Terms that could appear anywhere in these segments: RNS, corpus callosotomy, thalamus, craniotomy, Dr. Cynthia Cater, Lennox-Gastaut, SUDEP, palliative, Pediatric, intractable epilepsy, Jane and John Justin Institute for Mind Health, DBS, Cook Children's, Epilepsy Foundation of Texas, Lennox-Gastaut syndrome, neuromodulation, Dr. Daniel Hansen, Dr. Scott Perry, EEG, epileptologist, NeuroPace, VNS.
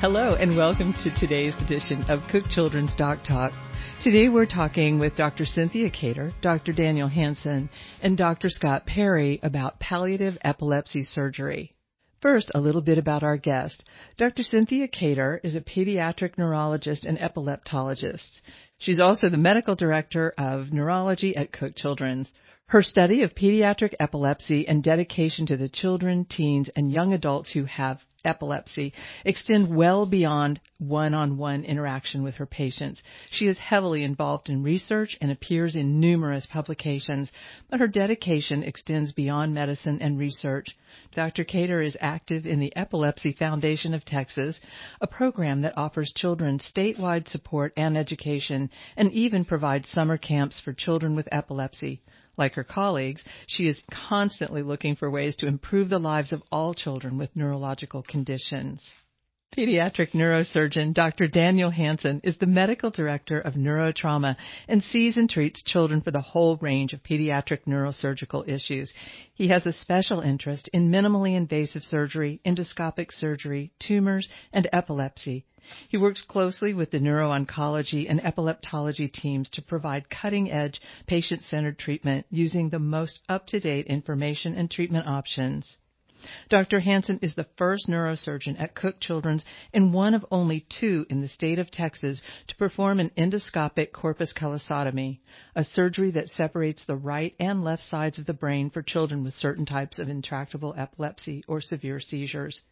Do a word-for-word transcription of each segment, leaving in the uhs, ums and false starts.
Hello and welcome to today's edition of Cook Children's Doc Talk. Today we're talking with Doctor Cynthia Cater, Doctor Daniel Hansen, and Doctor Scott Perry about palliative epilepsy surgery. First, a little bit about our guest. Doctor Cynthia Cater is a pediatric neurologist and epileptologist. She's also the medical director of neurology at Cook Children's. Her study of pediatric epilepsy and dedication to the children, teens, and young adults who have epilepsy extend well beyond one-on-one interaction with her patients. She is heavily involved in research and appears in numerous publications, but her dedication extends beyond medicine and research. Doctor Cater is active in the Epilepsy Foundation of Texas, a program that offers children statewide support and education and even provides summer camps for children with epilepsy. Like her colleagues, she is constantly looking for ways to improve the lives of all children with neurological conditions. Pediatric neurosurgeon Doctor Daniel Hansen is the medical director of neurotrauma and sees and treats children for the whole range of pediatric neurosurgical issues. He has a special interest in minimally invasive surgery, endoscopic surgery, tumors, and epilepsy. He works closely with the neuro-oncology and epileptology teams to provide cutting-edge, patient-centered treatment using the most up-to-date information and treatment options. Doctor Hansen is the first neurosurgeon at Cook Children's and one of only two in the state of Texas to perform an endoscopic corpus callosotomy, a surgery that separates the right and left sides of the brain for children with certain types of intractable epilepsy or severe seizures.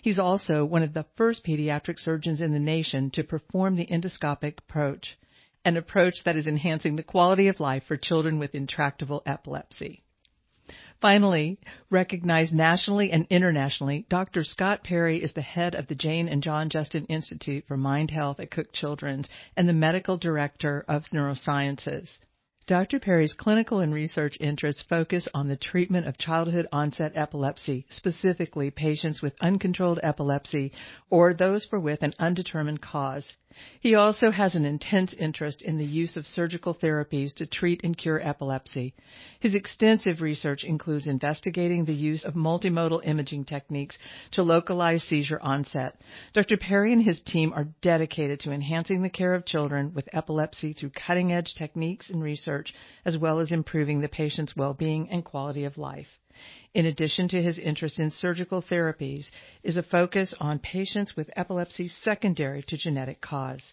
He's also one of the first pediatric surgeons in the nation to perform the endoscopic approach, an approach that is enhancing the quality of life for children with intractable epilepsy. Finally, recognized nationally and internationally, Doctor Scott Perry is the head of the Jane and John Justin Institute for Mind Health at Cook Children's and the medical director of neurosciences. Doctor Perry's clinical and research interests focus on the treatment of childhood-onset epilepsy, specifically patients with uncontrolled epilepsy or those for with an undetermined cause. He also has an intense interest in the use of surgical therapies to treat and cure epilepsy. His extensive research includes investigating the use of multimodal imaging techniques to localize seizure onset. Doctor Perry and his team are dedicated to enhancing the care of children with epilepsy through cutting-edge techniques and research, as well as improving the patient's well-being and quality of life. In addition to his interest in surgical therapies, is a focus on patients with epilepsy secondary to genetic cause.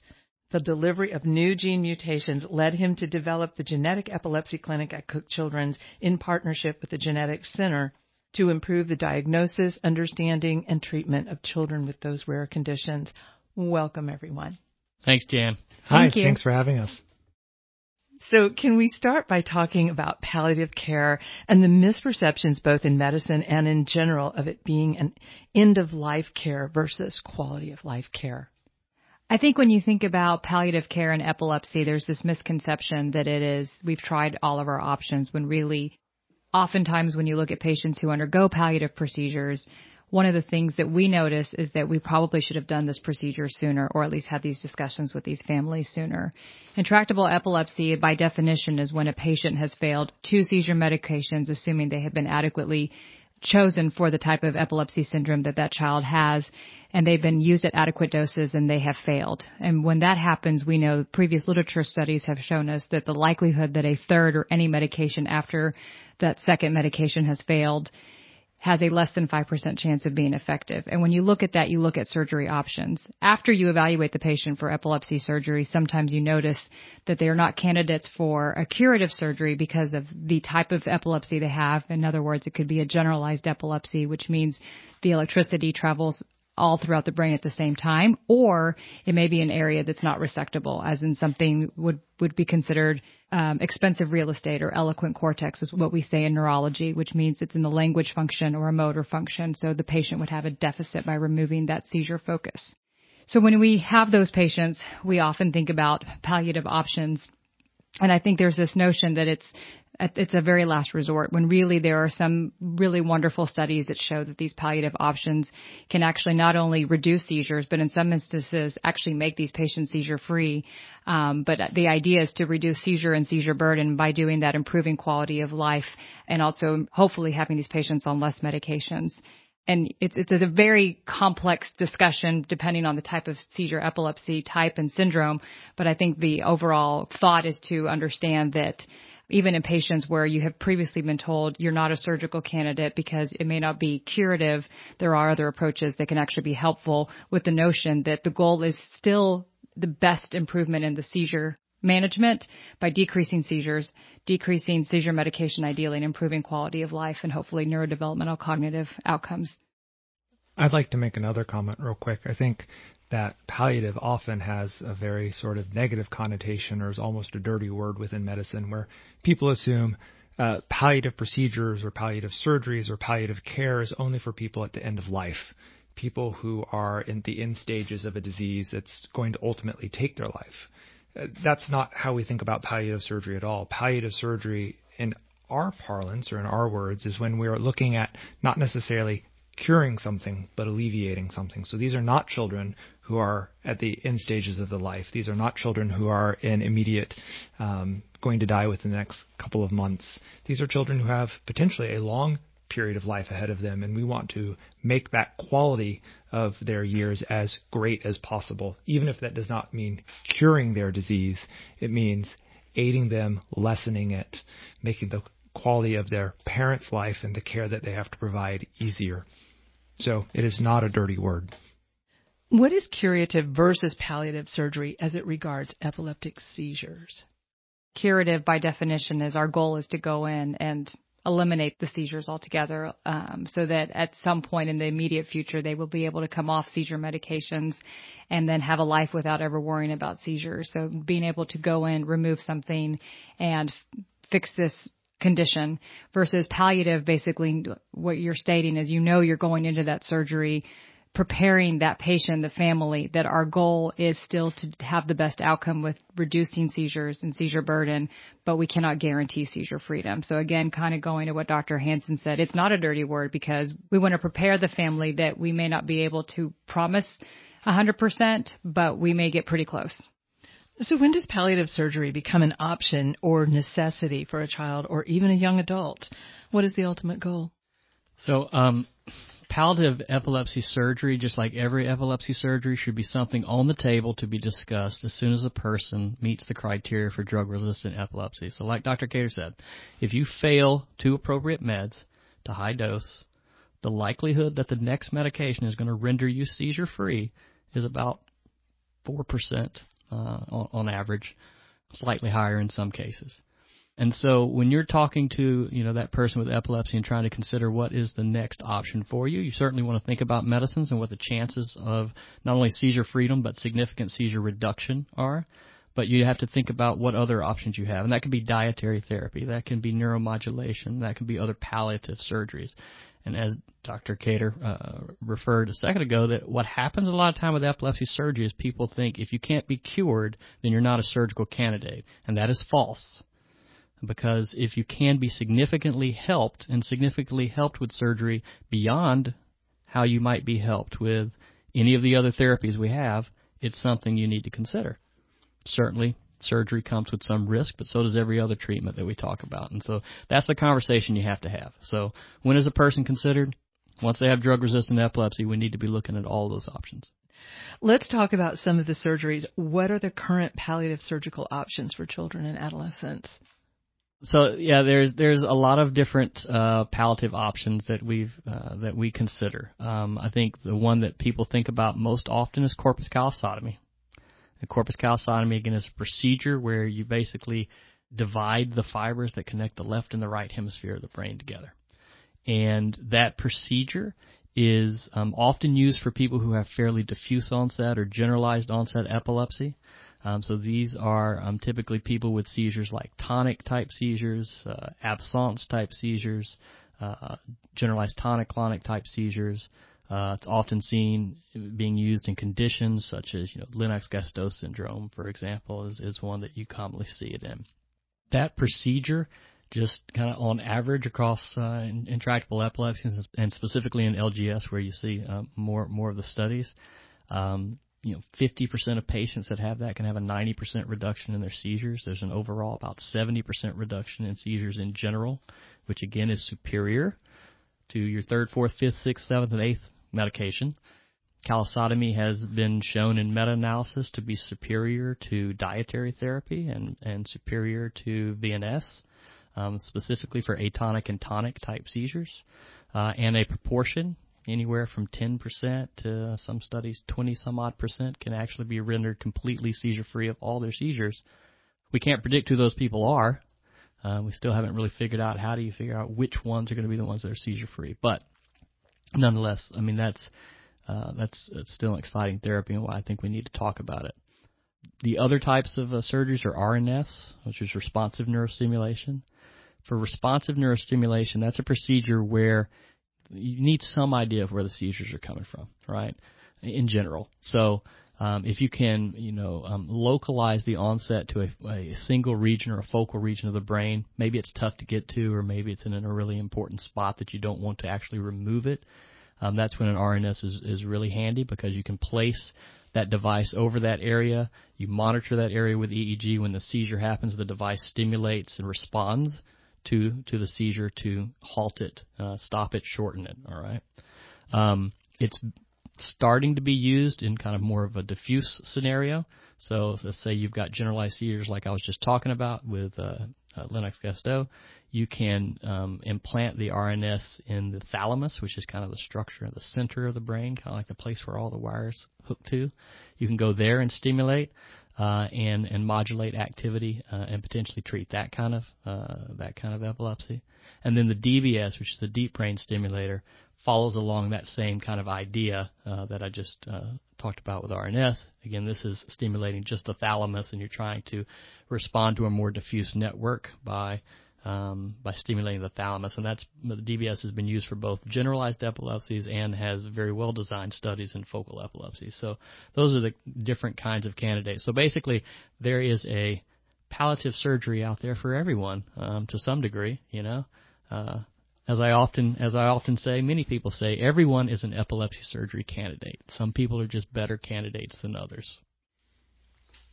The delivery of new gene mutations led him to develop the Genetic Epilepsy Clinic at Cook Children's in partnership with the Genetics Center to improve the diagnosis, understanding, and treatment of children with those rare conditions. Welcome, everyone. Thanks, Jan. Hi, Thank you. Thanks for having us. So can we start by talking about palliative care and the misperceptions both in medicine and in general of it being an end-of-life care versus quality-of-life care? I think when you think about palliative care and epilepsy, there's this misconception that it is, we've tried all of our options, when really oftentimes when you look at patients who undergo palliative procedures, one of the things that we notice is that we probably should have done this procedure sooner, or at least had these discussions with these families sooner. Intractable epilepsy, by definition, is when a patient has failed two seizure medications, assuming they have been adequately chosen for the type of epilepsy syndrome that that child has, and they've been used at adequate doses and they have failed. And when that happens, we know previous literature studies have shown us that the likelihood that a third or any medication after that second medication has failed has a less than five percent chance of being effective. And when you look at that, you look at surgery options. After you evaluate the patient for epilepsy surgery, sometimes you notice that they are not candidates for a curative surgery because of the type of epilepsy they have. In other words, it could be a generalized epilepsy, which means the electricity travels all throughout the brain at the same time, or it may be an area that's not resectable, as in something would, would be considered um, expensive real estate, or eloquent cortex is what we say in neurology, which means it's in the language function or a motor function. So the patient would have a deficit by removing that seizure focus. So when we have those patients, we often think about palliative options. And I think there's this notion that it's it's a very last resort, when really there are some really wonderful studies that show that these palliative options can actually not only reduce seizures, but in some instances actually make these patients seizure-free. Um, but the idea is to reduce seizure and seizure burden by doing that, improving quality of life, and also hopefully having these patients on less medications. And it's, it's a very complex discussion depending on the type of seizure epilepsy type and syndrome. But I think the overall thought is to understand that even in patients where you have previously been told you're not a surgical candidate because it may not be curative, there are other approaches that can actually be helpful with the notion that the goal is still the best improvement in the seizure management by decreasing seizures, decreasing seizure medication ideally, and improving quality of life and hopefully neurodevelopmental cognitive outcomes. I'd like to make another comment real quick. I think that palliative often has a very sort of negative connotation or is almost a dirty word within medicine where people assume uh, palliative procedures or palliative surgeries or palliative care is only for people at the end of life, people who are in the end stages of a disease that's going to ultimately take their life. That's not how we think about palliative surgery at all. Palliative surgery in our parlance or in our words is when we are looking at not necessarily curing something, but alleviating something. So these are not children who are at the end stages of the life. These are not children who are in immediate, um, going to die within the next couple of months. These are children who have potentially a long period of life ahead of them, and we want to make that quality of their years as great as possible. Even if that does not mean curing their disease, it means aiding them, lessening it, making the quality of their parents' life and the care that they have to provide easier. So it is not a dirty word. What is curative versus palliative surgery as it regards epileptic seizures? Curative, by definition, is our goal is to go in and eliminate the seizures altogether, um, so that at some point in the immediate future, they will be able to come off seizure medications and then have a life without ever worrying about seizures. So being able to go in, remove something, and f- fix this condition versus palliative, basically what you're stating is, you know, you're going into that surgery preparing that patient, the family, that our goal is still to have the best outcome with reducing seizures and seizure burden, but we cannot guarantee seizure freedom. So again, kind of going to what Doctor Hansen said, it's not a dirty word because we want to prepare the family that we may not be able to promise one hundred percent, but we may get pretty close. So when does palliative surgery become an option or necessity for a child or even a young adult? What is the ultimate goal? So, um... palliative epilepsy surgery, just like every epilepsy surgery, should be something on the table to be discussed as soon as a person meets the criteria for drug-resistant epilepsy. So like Doctor Cater said, if you fail two appropriate meds to high dose, the likelihood that the next medication is going to render you seizure-free is about four percent uh, on, on average, slightly higher in some cases. And so when you're talking to, you know, that person with epilepsy and trying to consider what is the next option for you, you certainly want to think about medicines and what the chances of not only seizure freedom but significant seizure reduction are. But you have to think about what other options you have. And that can be dietary therapy. That can be neuromodulation. That can be other palliative surgeries. And as Doctor Cater uh, referred a second ago, that what happens a lot of time with epilepsy surgery is people think if you can't be cured, then you're not a surgical candidate. And that is false. Because if you can be significantly helped and significantly helped with surgery beyond how you might be helped with any of the other therapies we have, it's something you need to consider. Certainly, surgery comes with some risk, but so does every other treatment that we talk about. And so that's the conversation you have to have. So when is a person considered? Once they have drug-resistant epilepsy, we need to be looking at all those options. Let's talk about some of the surgeries. What are the current palliative surgical options for children and adolescents? So yeah, there's there's a lot of different uh, palliative options that we've uh, that we consider. Um, I think the one that people think about most often is corpus callosotomy. And corpus callosotomy, again, is a procedure where you basically divide the fibers that connect the left and the right hemisphere of the brain together, and that procedure is um, often used for people who have fairly diffuse onset or generalized onset epilepsy. Um, so these are um, typically people with seizures like tonic-type seizures, uh, absence-type seizures, uh, generalized tonic-clonic-type seizures. Uh, it's often seen being used in conditions such as, you know, Lennox-Gastaut syndrome, for example, is, is one that you commonly see it in. That procedure, just kind of on average across uh, intractable epilepsies and specifically in L G S, where you see uh, more more of the studies, um, you know, fifty percent of patients that have that can have a ninety percent reduction in their seizures. There's an overall about seventy percent reduction in seizures in general, which again is superior to your third, fourth, fifth, sixth, seventh, and eighth medication. Callisotomy has been shown in meta-analysis to be superior to dietary therapy and, and superior to V N S, um, specifically for atonic and tonic type seizures, uh, and a proportion anywhere from ten percent to uh, some studies twenty some odd percent can actually be rendered completely seizure free of all their seizures. We can't predict who those people are. Uh, we still haven't really figured out how do you figure out which ones are going to be the ones that are seizure free. But nonetheless, I mean, that's Uh, that's it's still an exciting therapy, and why I think we need to talk about it. The other types of uh, surgeries are R N S, which is responsive neurostimulation. For responsive neurostimulation, that's a procedure where you need some idea of where the seizures are coming from, right, in general. So um, if you can, you know, um, localize the onset to a, a single region or a focal region of the brain, maybe it's tough to get to, or maybe it's in a really important spot that you don't want to actually remove it. Um, that's when an R N S is, is really handy, because you can place that device over that area. You monitor that area with E E G. When the seizure happens, the device stimulates and responds to to the seizure to halt it, uh, stop it, shorten it. All right. Um, it's starting to be used in kind of more of a diffuse scenario. So let's say you've got generalized seizures like I was just talking about with uh, uh, Lennox-Gastaut. You can um, implant the R N S in the thalamus, which is kind of the structure at the center of the brain, kind of like the place where all the wires hook to. You can go there and stimulate uh, and and modulate activity uh, and potentially treat that kind of uh, that kind of epilepsy. And then the D B S, which is the deep brain stimulator, follows along that same kind of idea uh, that I just uh, talked about with R N S. Again, this is stimulating just the thalamus, and you're trying to respond to a more diffuse network by Um, by stimulating the thalamus, and that's the D B S has been used for both generalized epilepsies and has very well-designed studies in focal epilepsy. So those are the different kinds of candidates. So basically, there is a palliative surgery out there for everyone um, to some degree. You know, uh, as I often as I often say, many people say everyone is an epilepsy surgery candidate. Some people are just better candidates than others.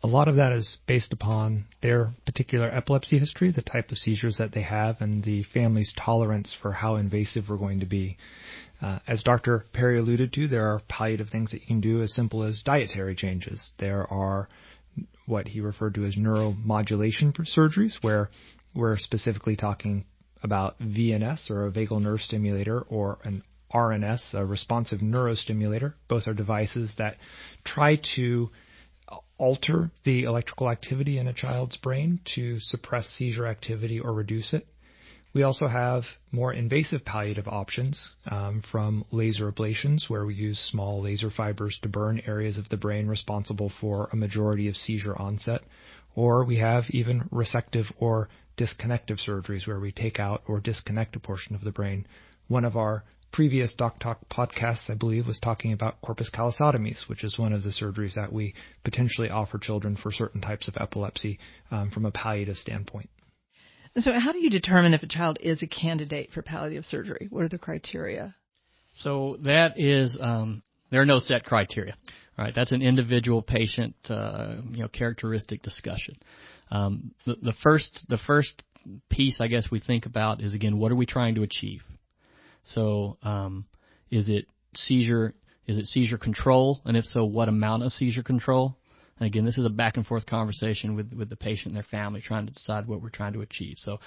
A lot of that is based upon their particular epilepsy history, the type of seizures that they have, and the family's tolerance for how invasive we're going to be. Uh, as Doctor Perry alluded to, there are palliative things that you can do as simple as dietary changes. There are what he referred to as neuromodulation surgeries, where we're specifically talking about V N S, or a vagal nerve stimulator, or an R N S, a responsive neurostimulator. Both are devices that try to alter the electrical activity in a child's brain to suppress seizure activity or reduce it. We also have more invasive palliative options um, from laser ablations, where we use small laser fibers to burn areas of the brain responsible for a majority of seizure onset. Or we have even resective or disconnective surgeries, where we take out or disconnect a portion of the brain. One of our previous Doc Talk podcasts, I believe, was talking about corpus callosotomies, which is one of the surgeries that we potentially offer children for certain types of epilepsy um, from a palliative standpoint. So how do you determine if a child is a candidate for palliative surgery? What are the criteria? So that is, um, there are no set criteria. All right, that's an individual patient uh, you know, characteristic discussion. Um, the, the first, the first piece I guess we think about is, again, what are we trying to achieve? So um, is it seizure is it seizure control? And if so, what amount of seizure control? And again, this is a back and forth conversation with, with the patient and their family, trying to decide what we're trying to achieve. So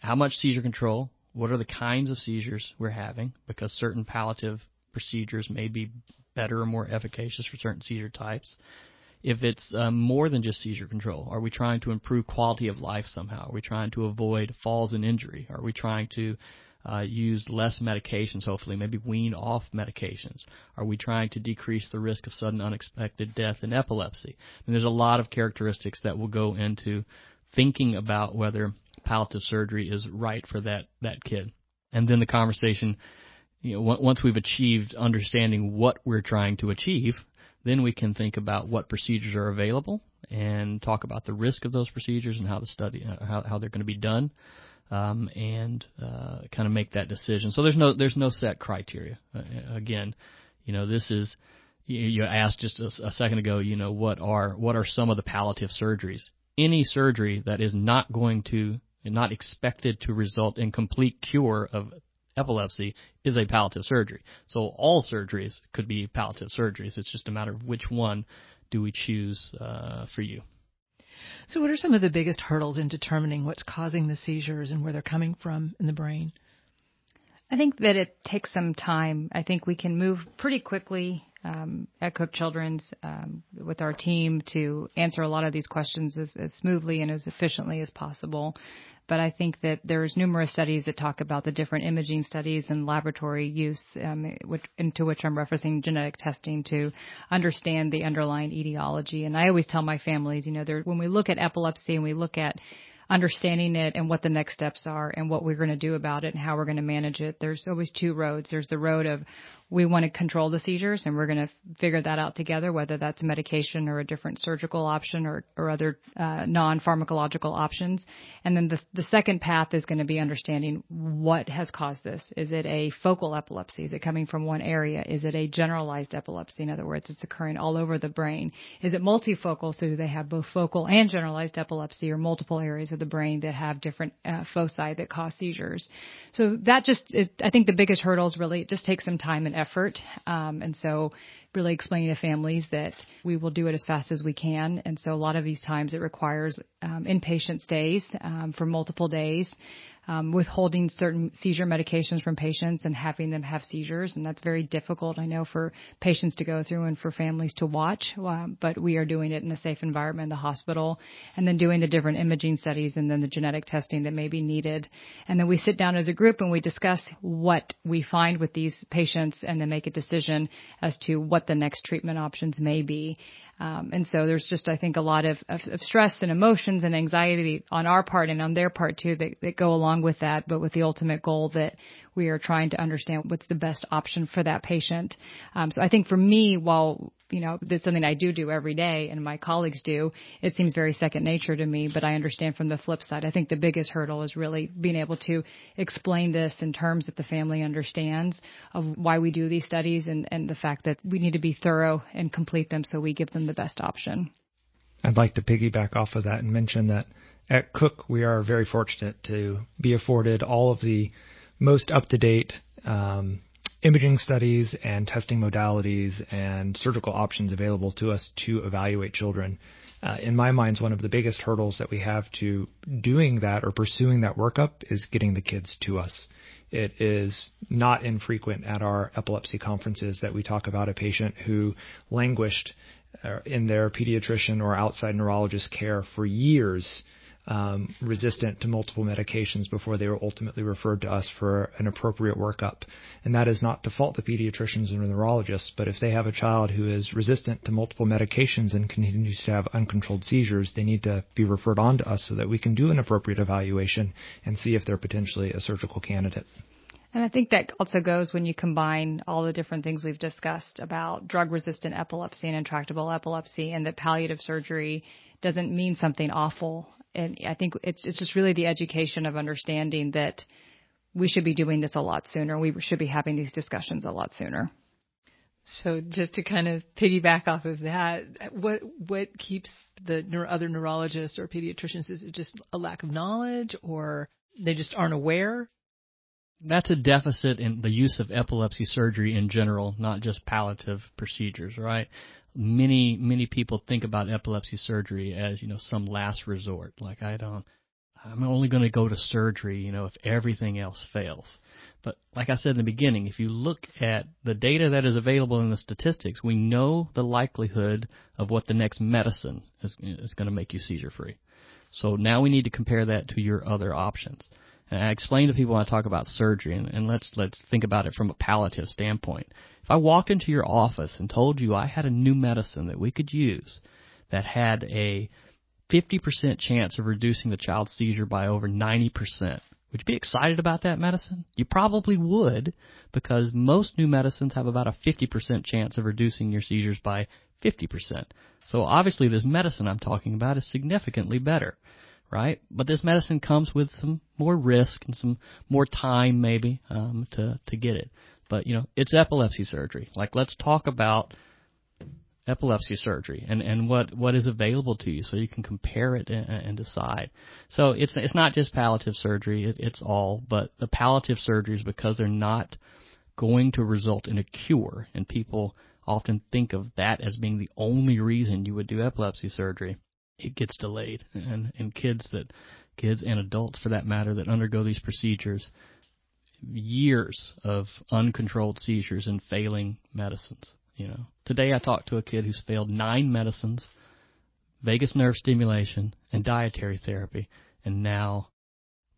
how much seizure control? What are the kinds of seizures we're having? Because certain palliative procedures may be better or more efficacious for certain seizure types. If it's um, more than just seizure control, are we trying to improve quality of life somehow? Are we trying to avoid falls and injury? Are we trying to Uh, use less medications, hopefully, maybe wean off medications? Are we trying to decrease the risk of sudden unexpected death in epilepsy? And there's a lot of characteristics that will go into thinking about whether palliative surgery is right for that, that kid. And then the conversation, you know, once we've achieved understanding what we're trying to achieve, then we can think about what procedures are available and talk about the risk of those procedures and how the study, how, how they're going to be done. Um, and uh, kind of make that decision. So there's no there's no set criteria. Uh, again, you know, this is you, you asked just a, a second ago. You know, what are what are some of the palliative surgeries? Any surgery that is not going to not expected to result in complete cure of epilepsy is a palliative surgery. So all surgeries could be palliative surgeries. It's just a matter of which one do we choose uh, for you. So what are some of the biggest hurdles in determining what's causing the seizures and where they're coming from in the brain? I think that it takes some time. I think we can move pretty quickly um, at Cook Children's um, with our team to answer a lot of these questions as, as smoothly and as efficiently as possible. But I think that there's numerous studies that talk about the different imaging studies and laboratory use, um, which, into which I'm referencing genetic testing to understand the underlying etiology. And I always tell my families, you know, there, when we look at epilepsy and we look at understanding it and what the next steps are and what we're going to do about it and how we're going to manage it, there's always two roads. There's the road of we want to control the seizures and we're going to figure that out together, whether that's medication or a different surgical option or, or other uh, non-pharmacological options. And then the, the second path is going to be understanding what has caused this. Is it a focal epilepsy? Is it coming from one area? Is it a generalized epilepsy? In other words, it's occurring all over the brain. Is it multifocal? So do they have both focal and generalized epilepsy or multiple areas of the brain that have different uh, foci that cause seizures? So that just is, I think the biggest hurdles really just take some time and effort. Um, and so really explaining to families that we will do it as fast as we can. And so a lot of these times it requires um, inpatient stays um, for multiple days, um, withholding certain seizure medications from patients and having them have seizures. And that's very difficult, I know, for patients to go through and for families to watch. Um, but we are doing it in a safe environment in the hospital, and then doing the different imaging studies and then the genetic testing that may be needed. And then we sit down as a group and we discuss what we find with these patients and then make a decision as to what the next treatment options may be. Um, and so there's just, I think, a lot of, of, of stress and emotions and anxiety on our part and on their part, too, that, that go along with that, but with the ultimate goal that we are trying to understand what's the best option for that patient. Um, so I think for me, while, you know, this is something I do do every day and my colleagues do, it seems very second nature to me, but I understand from the flip side, I think the biggest hurdle is really being able to explain this in terms that the family understands of why we do these studies and, and the fact that we need to be thorough and complete them so we give them the best option. I'd like to piggyback off of that and mention that at Cook, we are very fortunate to be afforded all of the most up-to-date um, imaging studies and testing modalities and surgical options available to us to evaluate children. Uh, in my mind, one of the biggest hurdles that we have to doing that or pursuing that workup is getting the kids to us. It is not infrequent at our epilepsy conferences that we talk about a patient who languished uh, in their pediatrician or outside neurologist care for years, Um, resistant to multiple medications before they were ultimately referred to us for an appropriate workup. And that is not to fault the pediatricians and the neurologists, but if they have a child who is resistant to multiple medications and continues to have uncontrolled seizures, they need to be referred on to us so that we can do an appropriate evaluation and see if they're potentially a surgical candidate. And I think that also goes when you combine all the different things we've discussed about drug-resistant epilepsy and intractable epilepsy, and that palliative surgery doesn't mean something awful. And I think it's it's just really the education of understanding that we should be doing this a lot sooner. We should be having these discussions a lot sooner. So just to kind of piggyback off of that, what what keeps the other neurologists or pediatricians? Is it just a lack of knowledge, or they just aren't aware? That's a deficit in the use of epilepsy surgery in general, not just palliative procedures, right? Many, many people think about epilepsy surgery as, you know, some last resort. Like, I don't, I'm only going to go to surgery, you know, if everything else fails. But like I said in the beginning, if you look at the data that is available in the statistics, we know the likelihood of what the next medicine is, is going to make you seizure-free. So now we need to compare that to your other options. And I explain to people when I talk about surgery, and, and let's let's think about it from a palliative standpoint. If I walked into your office and told you I had a new medicine that we could use that had a fifty percent chance of reducing the child's seizure by over ninety percent, would you be excited about that medicine? You probably would, because most new medicines have about a fifty percent chance of reducing your seizures by fifty percent. So obviously this medicine I'm talking about is significantly better. Right? But this medicine comes with some more risk and some more time maybe um, to, to get it. But, you know, it's epilepsy surgery. Like, let's talk about epilepsy surgery and, and what, what is available to you so you can compare it and, and decide. So it's it's not just palliative surgery, it, it's all, but the palliative surgeries, because they're not going to result in a cure, and people often think of that as being the only reason you would do epilepsy surgery, it gets delayed. And, and kids that kids and adults, for that matter, that undergo these procedures, years of uncontrolled seizures and failing medicines. You know, today I talked to a kid who's failed nine medicines, vagus nerve stimulation, and dietary therapy, and now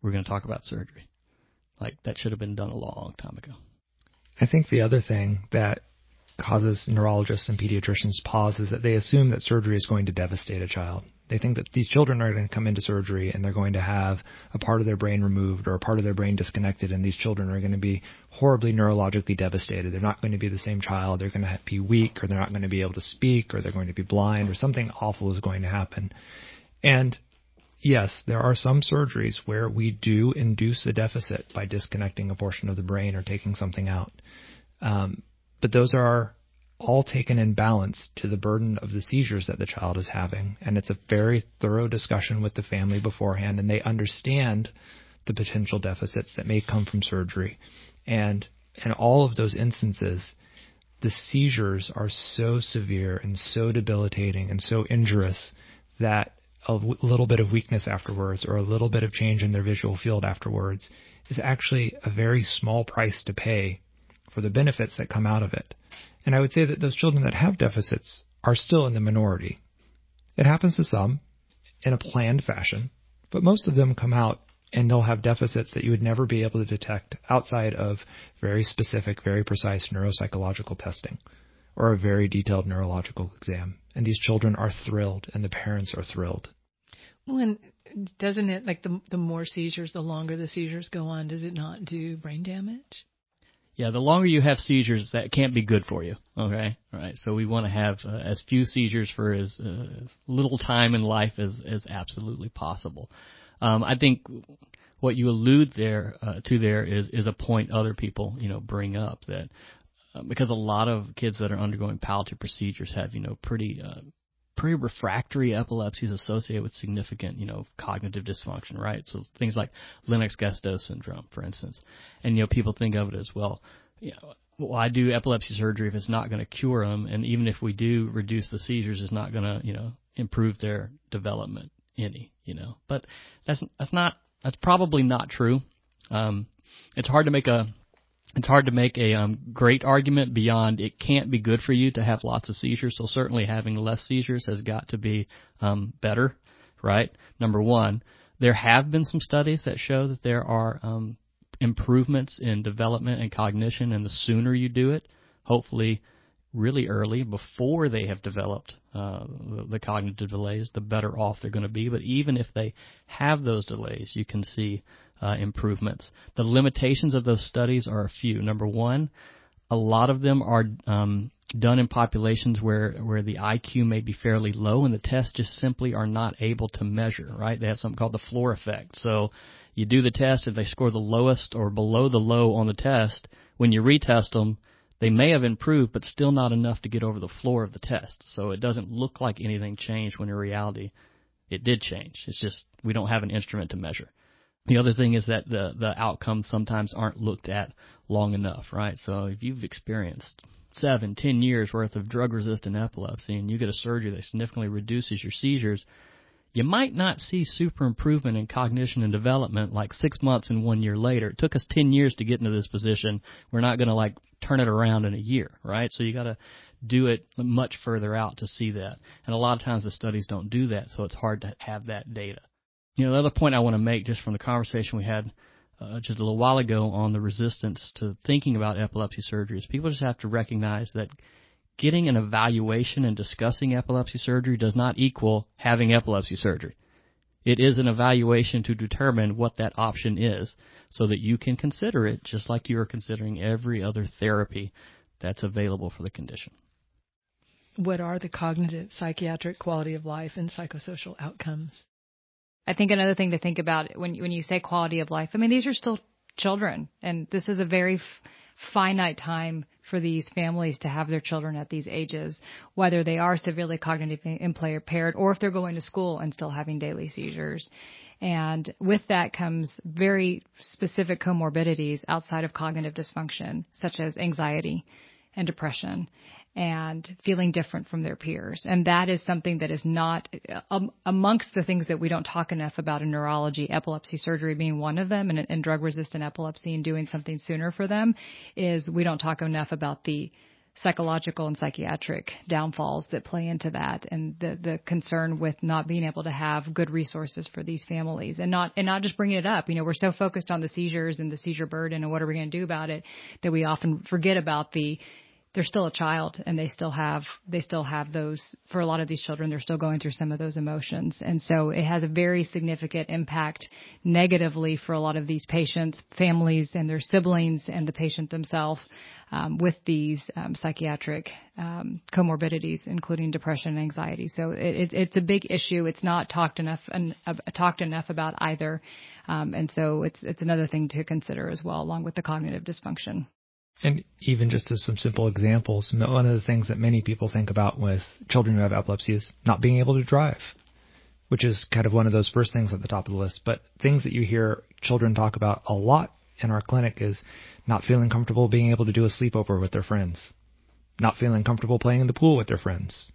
we're going to talk about surgery. Like, that should have been done a long time ago. I think the other thing that causes neurologists and pediatricians pause is that they assume that surgery is going to devastate a child. They think that these children are going to come into surgery and they're going to have a part of their brain removed or a part of their brain disconnected, and these children are going to be horribly neurologically devastated. They're not going to be the same child. They're going to be weak, or they're not going to be able to speak, or they're going to be blind, or something awful is going to happen. And yes, there are some surgeries where we do induce a deficit by disconnecting a portion of the brain or taking something out. Um, but those are all taken in balance to the burden of the seizures that the child is having. And it's a very thorough discussion with the family beforehand, and they understand the potential deficits that may come from surgery. And in all of those instances, the seizures are so severe and so debilitating and so injurious that a little bit of weakness afterwards or a little bit of change in their visual field afterwards is actually a very small price to pay for the benefits that come out of it. And I would say that those children that have deficits are still in the minority. It happens to some in a planned fashion, but most of them come out and they'll have deficits that you would never be able to detect outside of very specific, very precise neuropsychological testing or a very detailed neurological exam. And these children are thrilled, and the parents are thrilled. Well, and doesn't it, like the, the more seizures, the longer the seizures go on, does it not do brain damage? Yeah, the longer you have seizures, that can't be good for you, okay? All right, so we want to have uh, as few seizures for as, uh, as little time in life as, as absolutely possible. Um, I think what you allude there uh, to there is, is a point other people, you know, bring up, that uh, because a lot of kids that are undergoing palliative procedures have, you know, pretty uh, pretty refractory epilepsies associated with significant, you know, cognitive dysfunction, right? So things like Lennox-Gastaut syndrome, for instance. And, you know, people think of it as, well, you know, why do epilepsy surgery if it's not going to cure them? And even if we do reduce the seizures, it's not going to, you know, improve their development any, you know. But that's that's not that's probably not true. Um, it's hard to make a It's hard to make a um, great argument beyond it can't be good for you to have lots of seizures. So certainly having less seizures has got to be um, better, right? Number one, there have been some studies that show that there are um, improvements in development and cognition, and the sooner you do it, hopefully really early before they have developed uh, the cognitive delays, the better off they're going to be. But even if they have those delays, you can see Uh, improvements. The limitations of those studies are a few. Number one, a lot of them are um, done in populations where, where the I Q may be fairly low, and the tests just simply are not able to measure, right? They have something called the floor effect. So you do the test, if they score the lowest or below the low on the test, when you retest them, they may have improved, but still not enough to get over the floor of the test. So it doesn't look like anything changed when in reality it did change. It's just we don't have an instrument to measure. The other thing is that the, the outcomes sometimes aren't looked at long enough, right? So if you've experienced seven, ten years worth of drug-resistant epilepsy and you get a surgery that significantly reduces your seizures, you might not see super improvement in cognition and development like six months and one year later. It took us ten years to get into this position. We're not going to, like, turn it around in a year, right? So you got to do it much further out to see that. And a lot of times the studies don't do that, so it's hard to have that data. You know, the other point I want to make, just from the conversation we had uh, just a little while ago on the resistance to thinking about epilepsy surgery, is people just have to recognize that getting an evaluation and discussing epilepsy surgery does not equal having epilepsy surgery. It is an evaluation to determine what that option is so that you can consider it, just like you are considering every other therapy that's available for the condition. What are the cognitive, psychiatric, quality of life, and psychosocial outcomes? I think another thing to think about when when you say quality of life, I mean, these are still children, and this is a very f- finite time for these families to have their children at these ages, whether they are severely cognitively impaired or if they're going to school and still having daily seizures. And with that comes very specific comorbidities outside of cognitive dysfunction, such as anxiety and depression and feeling different from their peers. And that is something that is not um, amongst the things that we don't talk enough about in neurology, epilepsy surgery being one of them, and, and drug-resistant epilepsy and doing something sooner for them, is we don't talk enough about the psychological and psychiatric downfalls that play into that, and the, the concern with not being able to have good resources for these families, and not, and not just bringing it up. You know, we're so focused on the seizures and the seizure burden and what are we going to do about it that we often forget about the, they're still a child and they still have, they still have those, for a lot of these children, they're still going through some of those emotions. And so it has a very significant impact negatively for a lot of these patients, families, and their siblings and the patient themselves, um, with these um, psychiatric um, comorbidities, including depression and anxiety. So it, it, it's a big issue. It's not talked enough and uh, talked enough about either. Um, and so it's, it's another thing to consider as well, along with the cognitive dysfunction. And even just as some simple examples, one of the things that many people think about with children who have epilepsy is not being able to drive, which is kind of one of those first things at the top of the list. But things that you hear children talk about a lot in our clinic is not feeling comfortable being able to do a sleepover with their friends, not feeling comfortable playing in the pool with their friends,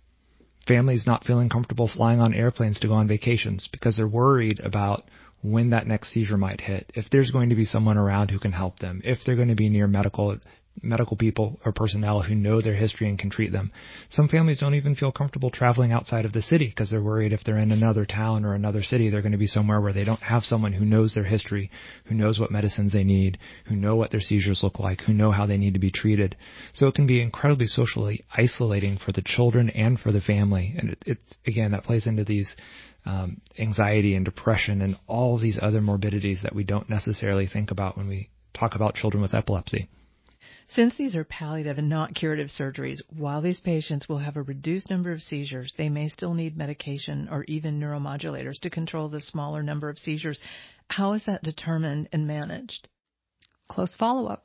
families not feeling comfortable flying on airplanes to go on vacations because they're worried about when that next seizure might hit, if there's going to be someone around who can help them, if they're going to be near medical medical people or personnel who know their history and can treat them. Some families don't even feel comfortable traveling outside of the city because they're worried if they're in another town or another city, they're going to be somewhere where they don't have someone who knows their history, who knows what medicines they need, who know what their seizures look like, who know how they need to be treated. So it can be incredibly socially isolating for the children and for the family. And it, it's, again, that plays into these Um, anxiety and depression and all these other morbidities that we don't necessarily think about when we talk about children with epilepsy. Since these are palliative and not curative surgeries, while these patients will have a reduced number of seizures, they may still need medication or even neuromodulators to control the smaller number of seizures. How is that determined and managed? Close follow-up.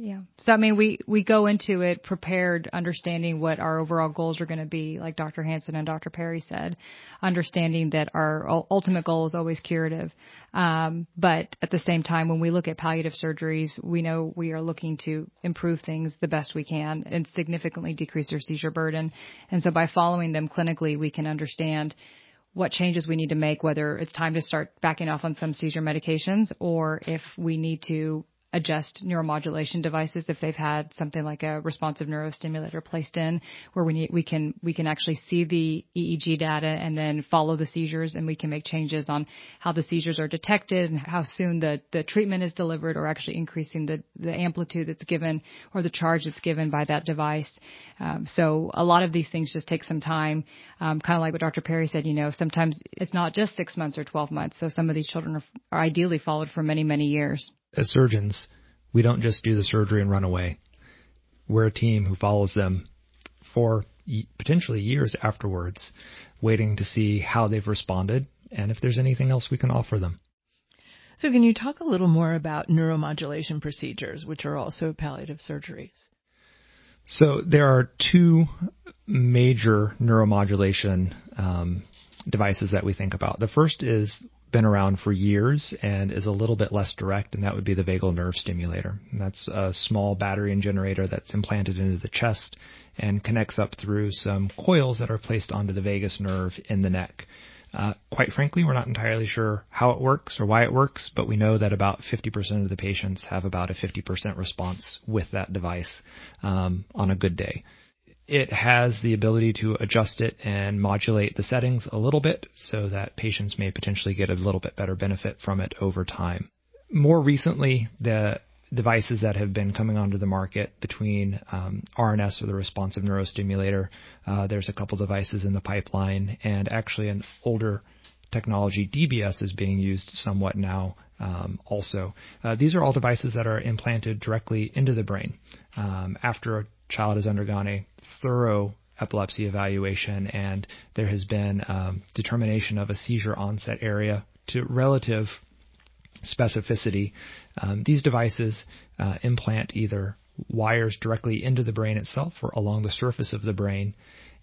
Yeah. So, I mean, we, we go into it prepared, understanding what our overall goals are going to be, like Doctor Hansen and Doctor Perry said, understanding that our ultimate goal is always curative. Um, but at the same time, when we look at palliative surgeries, we know we are looking to improve things the best we can and significantly decrease their seizure burden. And so by following them clinically, we can understand what changes we need to make, whether it's time to start backing off on some seizure medications or if we need to adjust neuromodulation devices if they've had something like a responsive neurostimulator placed in, where we need, we can we can actually see the E E G data and then follow the seizures, and we can make changes on how the seizures are detected and how soon the, the treatment is delivered, or actually increasing the, the amplitude that's given or the charge that's given by that device. Um, so a lot of these things just take some time, um, kind of like what Doctor Perry said, you know, sometimes it's not just six months or twelve months. So some of these children are, are ideally followed for many, many years. As surgeons, we don't just do the surgery and run away. We're a team who follows them for potentially years afterwards, waiting to see how they've responded and if there's anything else we can offer them. So can you talk a little more about neuromodulation procedures, which are also palliative surgeries? So there are two major neuromodulation um, devices that we think about. The first is been around for years and is a little bit less direct, and that would be the vagal nerve stimulator. And that's a small battery and generator that's implanted into the chest and connects up through some coils that are placed onto the vagus nerve in the neck. Uh, quite frankly, we're not entirely sure how it works or why it works, but we know that about fifty percent of the patients have about a fifty percent response with that device um, on a good day. It has the ability to adjust it and modulate the settings a little bit so that patients may potentially get a little bit better benefit from it over time. More recently, the devices that have been coming onto the market between um, R N S, or the responsive neurostimulator, uh, there's a couple devices in the pipeline, and actually an older technology, D B S, is being used somewhat now. Um, also, uh, these are all devices that are implanted directly into the brain um, after a child has undergone a thorough epilepsy evaluation, and there has been um, determination of a seizure onset area to relative specificity. Um, these devices uh, implant either wires directly into the brain itself or along the surface of the brain,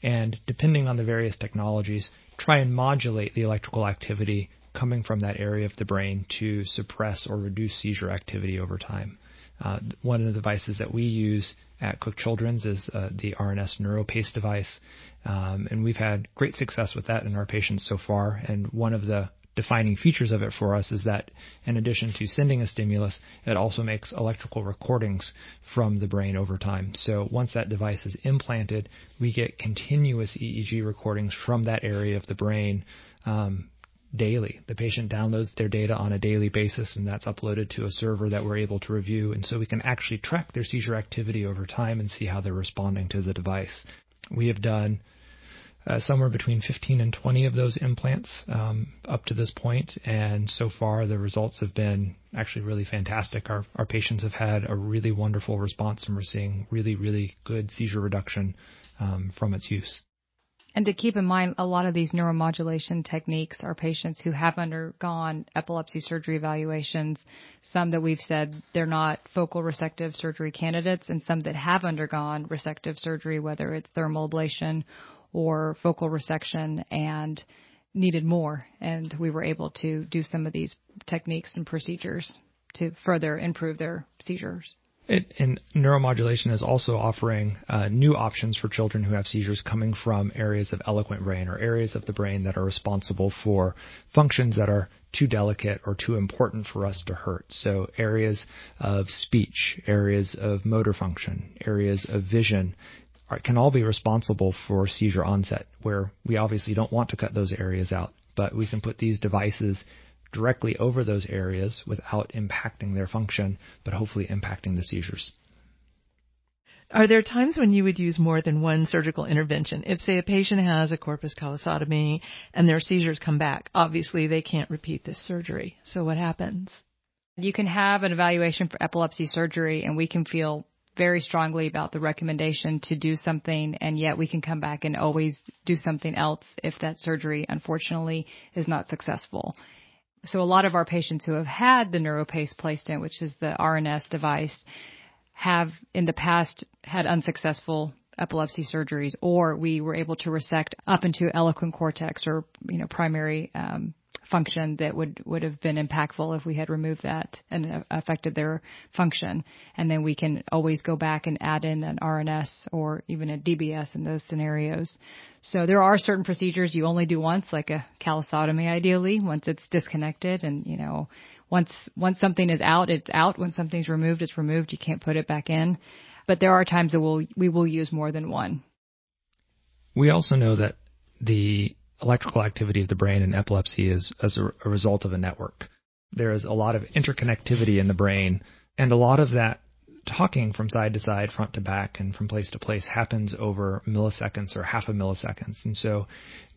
and depending on the various technologies, try and modulate the electrical activity coming from that area of the brain to suppress or reduce seizure activity over time. Uh, one of the devices that we use at Cook Children's is uh, the R N S NeuroPace device, um, and we've had great success with that in our patients so far. And one of the defining features of it for us is that in addition to sending a stimulus, it also makes electrical recordings from the brain over time. So once that device is implanted, we get continuous E E G recordings from that area of the brain um, daily. The patient downloads their data on a daily basis, and that's uploaded to a server that we're able to review. And so we can actually track their seizure activity over time and see how they're responding to the device. We have done Uh, somewhere between fifteen and twenty of those implants um, up to this point. And so far, the results have been actually really fantastic. Our, our patients have had a really wonderful response, and we're seeing really, really good seizure reduction um, from its use. And to keep in mind, a lot of these neuromodulation techniques are patients who have undergone epilepsy surgery evaluations, some that we've said they're not focal resective surgery candidates, and some that have undergone resective surgery, whether it's thermal ablation or focal resection, and needed more. And we were able to do some of these techniques and procedures to further improve their seizures. It, and neuromodulation is also offering uh, new options for children who have seizures coming from areas of eloquent brain or areas of the brain that are responsible for functions that are too delicate or too important for us to hurt. So areas of speech, areas of motor function, areas of vision, can all be responsible for seizure onset, where we obviously don't want to cut those areas out, but we can put these devices directly over those areas without impacting their function, but hopefully impacting the seizures. Are there times when you would use more than one surgical intervention? If, say, a patient has a corpus callosotomy and their seizures come back, obviously they can't repeat this surgery. So what happens? You can have an evaluation for epilepsy surgery, and we can feel very strongly about the recommendation to do something, and yet we can come back and always do something else if that surgery, unfortunately, is not successful. So a lot of our patients who have had the NeuroPace placed in, which is the R N S device, have in the past had unsuccessful epilepsy surgeries, or we were able to resect up into eloquent cortex or, you know, primary um function that would, would have been impactful if we had removed that and affected their function. And then we can always go back and add in an R N S or even a D B S in those scenarios. So there are certain procedures you only do once, like a callosotomy, ideally, once it's disconnected. And, you know, once, once something is out, it's out. When something's removed, it's removed. You can't put it back in. But there are times that we'll, we will use more than one. We also know that the electrical activity of the brain in epilepsy is as a, a result of a network. There is a lot of interconnectivity in the brain, and a lot of that talking from side to side, front to back, and from place to place happens over milliseconds or half a milliseconds. And so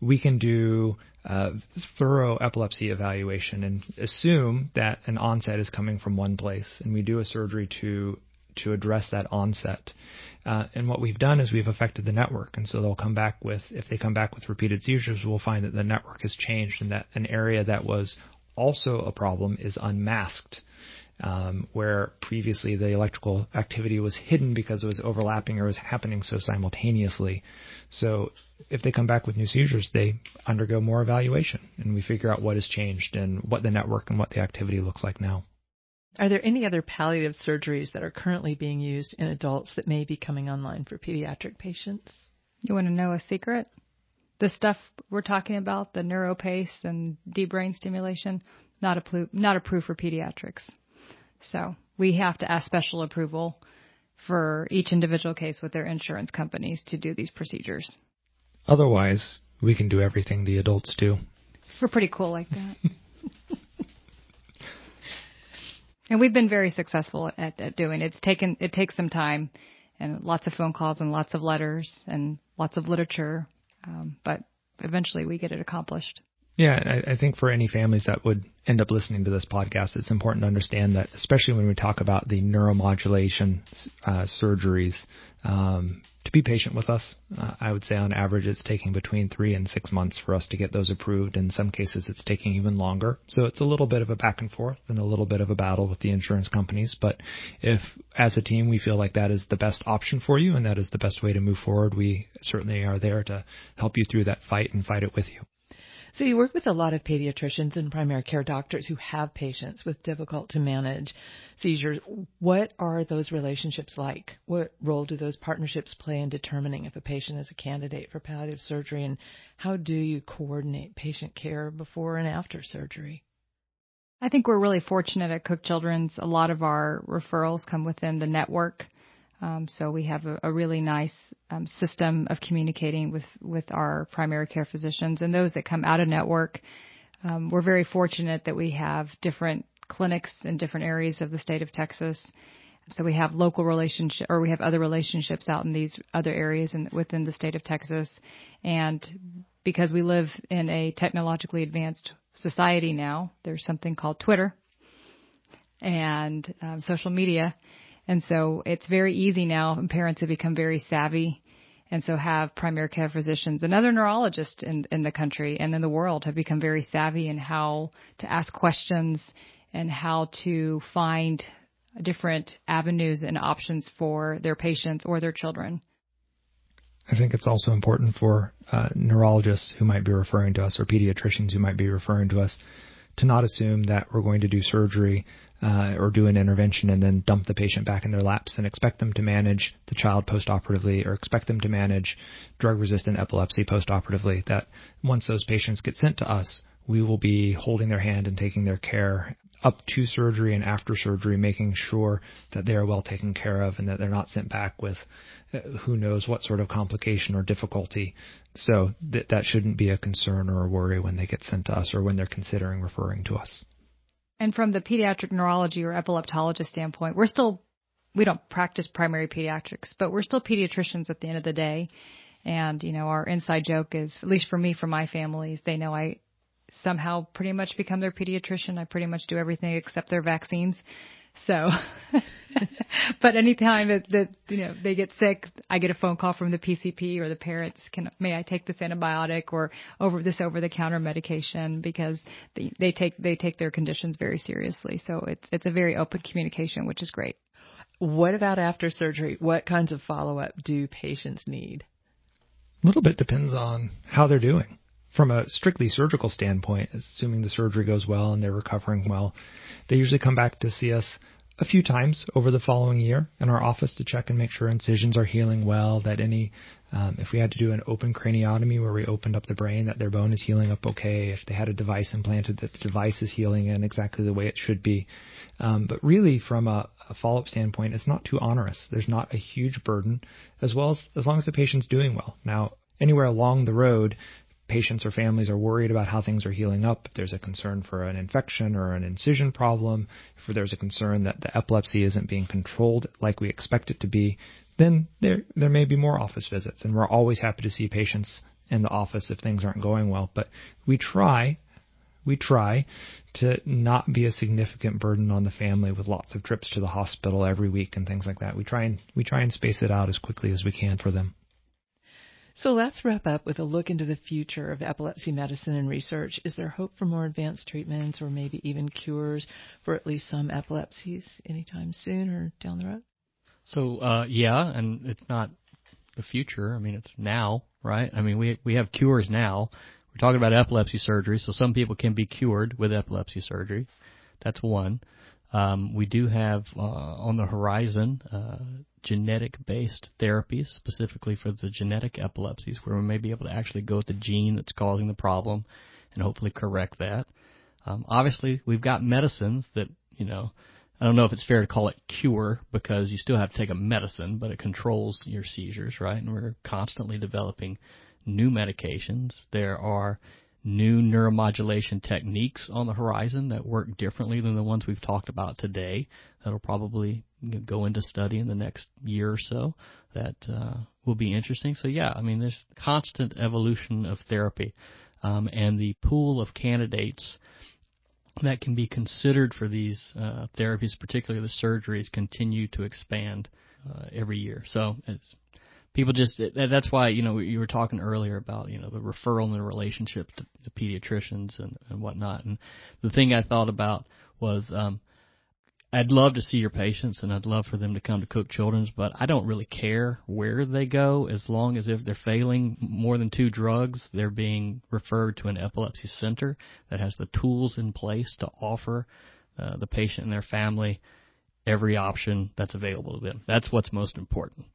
we can do a thorough epilepsy evaluation and assume that an onset is coming from one place, and we do a surgery to to address that onset. Uh, and what we've done is we've affected the network. And so they'll come back with, if they come back with repeated seizures, we'll find that the network has changed and that an area that was also a problem is unmasked, um, where previously the electrical activity was hidden because it was overlapping or was happening so simultaneously. So if they come back with new seizures, they undergo more evaluation, and we figure out what has changed and what the network and what the activity looks like now. Are there any other palliative surgeries that are currently being used in adults that may be coming online for pediatric patients? You want to know a secret? The stuff we're talking about, the NeuroPace and deep brain stimulation, not approved, not approved for pediatrics. So we have to ask special approval for each individual case with their insurance companies to do these procedures. Otherwise, we can do everything the adults do. We're pretty cool like that. And we've been very successful at, at doing it. It's taken, it takes some time and lots of phone calls and lots of letters and lots of literature. Um, but eventually we get it accomplished. Yeah, I, I think for any families that would end up listening to this podcast, it's important to understand that, especially when we talk about the neuromodulation uh, surgeries, um, to be patient with us. Uh, I would say on average it's taking between three and six months for us to get those approved. In some cases it's taking even longer. So it's a little bit of a back and forth and a little bit of a battle with the insurance companies. But if as a team we feel like that is the best option for you and that is the best way to move forward, we certainly are there to help you through that fight and fight it with you. So you work with a lot of pediatricians and primary care doctors who have patients with difficult to manage seizures. What are those relationships like? What role do those partnerships play in determining if a patient is a candidate for palliative surgery? And how do you coordinate patient care before and after surgery? I think we're really fortunate at Cook Children's. A lot of our referrals come within the network. Um, so we have a, a really nice um, system of communicating with, with our primary care physicians and those that come out of network. Um, we're very fortunate that we have different clinics in different areas of the state of Texas. So we have local relationship, or we have other relationships out in these other areas in, within the state of Texas. And because we live in a technologically advanced society now, there's something called Twitter and um, social media. And so it's very easy now, and parents have become very savvy, and so have primary care physicians and other neurologists in, in the country and in the world have become very savvy in how to ask questions and how to find different avenues and options for their patients or their children. I think it's also important for uh, neurologists who might be referring to us or pediatricians who might be referring to us to not assume that we're going to do surgery uh, or do an intervention and then dump the patient back in their laps and expect them to manage the child postoperatively or expect them to manage drug-resistant epilepsy postoperatively, that once those patients get sent to us, we will be holding their hand and taking their care up to surgery and after surgery, making sure that they are well taken care of and that they're not sent back with who knows what sort of complication or difficulty. So th- that shouldn't be a concern or a worry when they get sent to us or when they're considering referring to us. And from the pediatric neurology or epileptologist standpoint, we're still, we don't practice primary pediatrics, but we're still pediatricians at the end of the day. And, you know, our inside joke is, at least for me, for my families, they know I somehow pretty much become their pediatrician. I pretty much do everything except their vaccines. So, but anytime that, that, you know, they get sick, I get a phone call from the P C P or the parents. Can, may I take this antibiotic or over this over the counter medication? Because they, they take, they take their conditions very seriously. So it's, it's a very open communication, which is great. What about after surgery? What kinds of follow-up do patients need? A little bit depends on how they're doing. From a strictly surgical standpoint, assuming the surgery goes well and they're recovering well, they usually come back to see us a few times over the following year in our office to check and make sure incisions are healing well, that any, um, if we had to do an open craniotomy where we opened up the brain, that their bone is healing up okay. If they had a device implanted, that the device is healing in exactly the way it should be. Um, but really from a, a follow-up standpoint, it's not too onerous. There's not a huge burden, as well as, as long as the patient's doing well. Now, anywhere along the road, patients or families are worried about how things are healing up. If there's a concern for an infection or an incision problem, if there's a concern that the epilepsy isn't being controlled like we expect it to be, then there there may be more office visits. And we're always happy to see patients in the office if things aren't going well. But we try, we try to not be a significant burden on the family with lots of trips to the hospital every week and things like that. We try and we try and space it out as quickly as we can for them. So let's wrap up with a look into the future of epilepsy medicine and research. Is there hope for more advanced treatments or maybe even cures for at least some epilepsies anytime soon or down the road? So, uh, yeah, and it's not the future. I mean, it's now, right? I mean, we we have cures now. We're talking about epilepsy surgery, so some people can be cured with epilepsy surgery. That's one. Um, we do have uh, on the horizon uh, genetic-based therapies, specifically for the genetic epilepsies, where we may be able to actually go at the gene that's causing the problem and hopefully correct that. Um, obviously, we've got medicines that, you know, I don't know if it's fair to call it cure because you still have to take a medicine, but it controls your seizures, right? And we're constantly developing new medications. There are new neuromodulation techniques on the horizon that work differently than the ones we've talked about today that'll probably go into study in the next year or so that uh, will be interesting. So, yeah, I mean, there's constant evolution of therapy. um, and the pool of candidates that can be considered for these uh, therapies, particularly the surgeries, continue to expand uh, every year. So it's, people just – that's why, you know, you were talking earlier about, you know, the referral and the relationship to, to pediatricians and, and whatnot. And the thing I thought about was um, I'd love to see your patients and I'd love for them to come to Cook Children's, but I don't really care where they go as long as if they're failing more than two drugs, they're being referred to an epilepsy center that has the tools in place to offer uh, the patient and their family every option that's available to them. That's what's most important.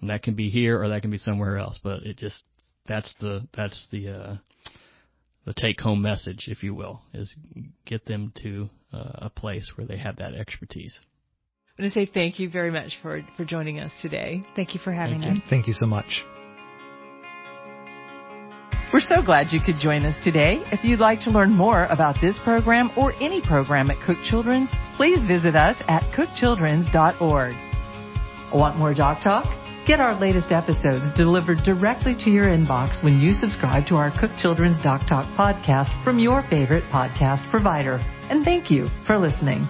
And that can be here or that can be somewhere else, but it just that's the that's the uh, the take-home message, if you will, is get them to uh, a place where they have that expertise. I want to say thank you very much for for joining us today. Thank you for having us. Thank you so much. We're so glad you could join us today. If you'd like to learn more about this program or any program at Cook Children's, please visit us at cook children's dot org. Want more Doc Talk? Get our latest episodes delivered directly to your inbox when you subscribe to our Cook Children's Doc Talk podcast from your favorite podcast provider. And thank you for listening.